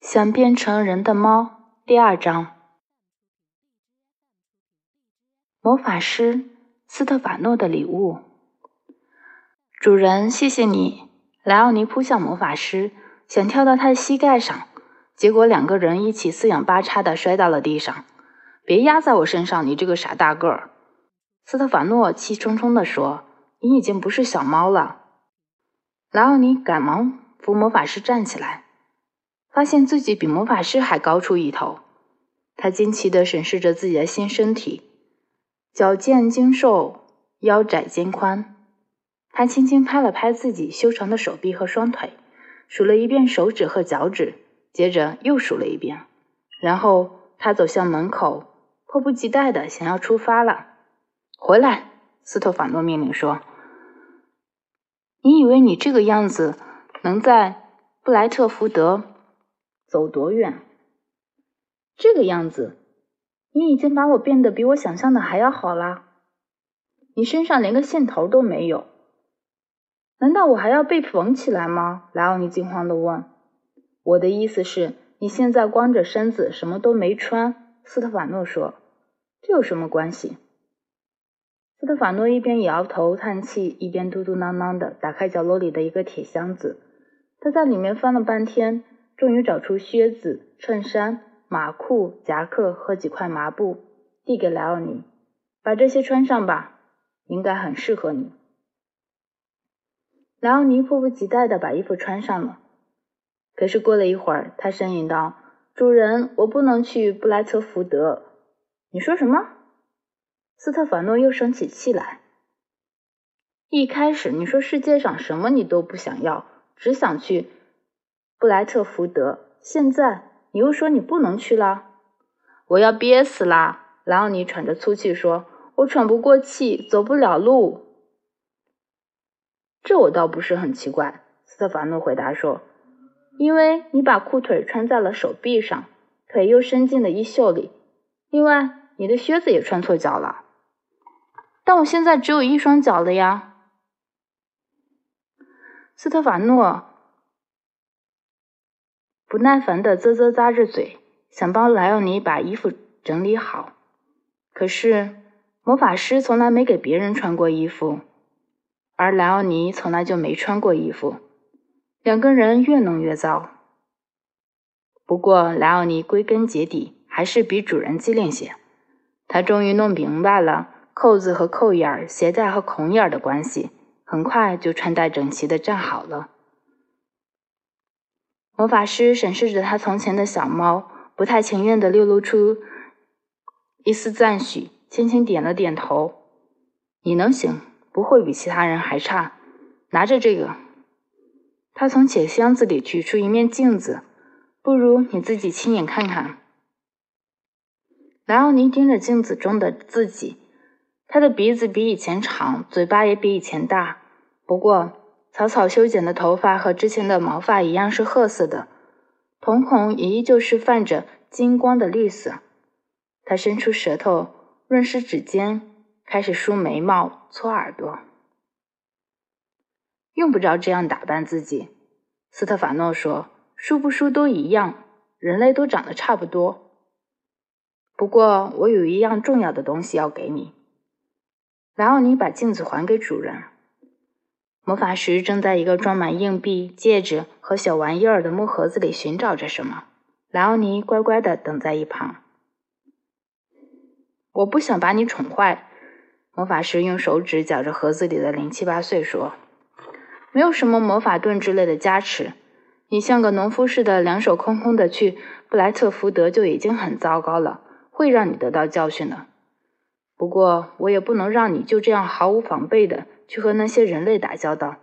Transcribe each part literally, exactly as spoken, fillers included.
想变成人的猫第二章。魔法师斯特法诺的礼物。主人，谢谢你。莱奥尼扑向魔法师，想跳到他的膝盖上，结果两个人一起四仰八叉地摔到了地上。别压在我身上，你这个傻大个儿！斯特法诺气冲冲地说，你已经不是小猫了。莱奥尼赶忙扶魔法师站起来，发现自己比魔法师还高出一头，他惊奇地审视着自己的新身体，矫健精瘦，腰窄肩宽。他轻轻拍了拍自己修长的手臂和双腿，数了一遍手指和脚趾，接着又数了一遍。然后他走向门口，迫不及待地想要出发了。回来，斯特法诺命令说，你以为你这个样子能在布莱特福德走多远？这个样子，你已经把我变得比我想象的还要好啦。你身上连个线头都没有，难道我还要被缝起来吗？莱奥尼惊慌地问。我的意思是，你现在光着身子，什么都没穿，斯特法诺说。这有什么关系？斯特法诺一边摇头叹气，一边嘟嘟囔囔地打开角落里的一个铁箱子。他在里面翻了半天，终于找出靴子、衬衫、马裤、夹克和几块麻布，递给莱奥尼，把这些穿上吧，应该很适合你。莱奥尼迫不及待地把衣服穿上了。可是过了一会儿，他呻吟道，主人，我不能去布莱特福德。你说什么？斯特法诺又生起气来。一开始你说世界上什么你都不想要，只想去布莱特福德，现在你又说你不能去了。我要憋死啦！莱奥尼喘着粗气说，我喘不过气，走不了路。这我倒不是很奇怪，斯特法诺回答说，因为你把裤腿穿在了手臂上，腿又伸进了衣袖里，另外你的靴子也穿错脚了。但我现在只有一双脚了呀。斯特法诺不耐烦地啧啧咂着嘴，想帮莱奥尼把衣服整理好。可是魔法师从来没给别人穿过衣服，而莱奥尼从来就没穿过衣服，两个人越弄越糟。不过莱奥尼归根结底还是比主人机灵些，他终于弄明白了扣子和扣眼、鞋带和孔眼的关系，很快就穿戴整齐地站好了。魔法师审视着他从前的小猫，不太情愿地流露出一丝赞许，轻轻点了点头。你能行，不会比其他人还差。拿着这个。他从铁箱子里取出一面镜子，不如你自己亲眼看看。莱奥尼盯着镜子中的自己，他的鼻子比以前长，嘴巴也比以前大，不过草草修剪的头发和之前的毛发一样是褐色的，瞳孔也依旧是泛着金光的绿色。他伸出舌头润湿指尖，开始梳眉毛、搓耳朵。用不着这样打扮自己，斯特法诺说，梳不梳都一样，人类都长得差不多。不过我有一样重要的东西要给你。莱奥尼把镜子还给主人。魔法师正在一个装满硬币、戒指和小玩意儿的木盒子里寻找着什么，莱奥尼乖乖地等在一旁。我不想把你宠坏，魔法师用手指绞着盒子里的零七八碎说，没有什么魔法盾之类的加持，你像个农夫似的两手空空的去布莱特福德就已经很糟糕了，会让你得到教训的。不过我也不能让你就这样毫无防备的去和那些人类打交道。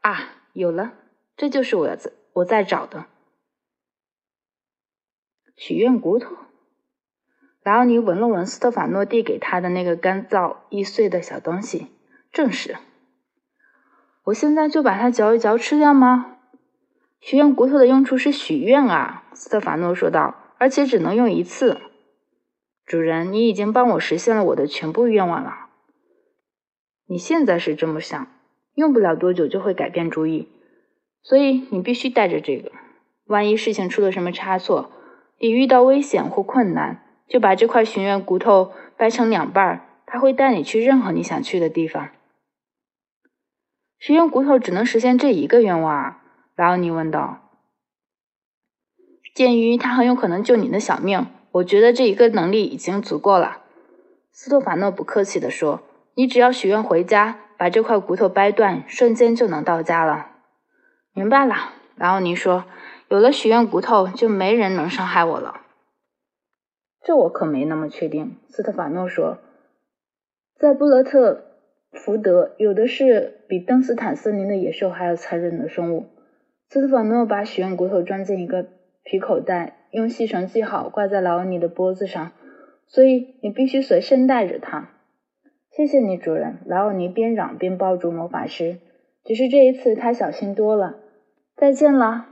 啊，有了，这就是我在我在找的。许愿骨头。莱奥尼闻了闻斯特法诺递给他的那个干燥易碎的小东西，正是。我现在就把它嚼一嚼吃掉吗？许愿骨头的用处是许愿啊，斯特法诺说道，而且只能用一次。主人，你已经帮我实现了我的全部愿望了。你现在是这么想，用不了多久就会改变主意，所以你必须带着这个。万一事情出了什么差错，一遇到危险或困难，就把这块寻源骨头掰成两半，它会带你去任何你想去的地方。寻源骨头只能实现这一个愿望啊？莱奥尼问道。鉴于它很有可能救你的小命，我觉得这一个能力已经足够了。斯洛伐诺不客气地说，你只要许愿回家，把这块骨头掰断，瞬间就能到家了。明白了，莱奥尼说，有了许愿骨头，就没人能伤害我了。这我可没那么确定，斯特法诺说，在布勒特福德有的是比登斯坦森林的野兽还要残忍的生物。斯特法诺把许愿骨头装进一个皮口袋，用细绳系好，挂在劳尼的脖子上，所以你必须随身带着它。谢谢你，主人，莱奥尼边嚷边抱住魔法师。只是这一次他小心多了。再见了，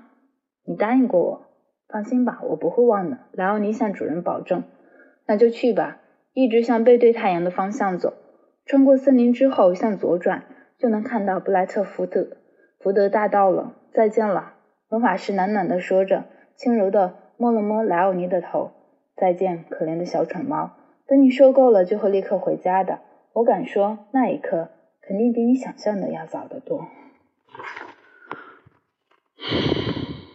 你答应过我，放心吧，我不会忘的。莱奥尼向主人保证。那就去吧，一直向背对太阳的方向走，穿过森林之后向左转，就能看到布莱特福德福德大道了。再见了，魔法师喃喃地说着，轻柔地摸了摸莱奥尼的头。再见，可怜的小蠢猫，等你受够了就会立刻回家的。我敢说，那一刻肯定比你想象的要早得多。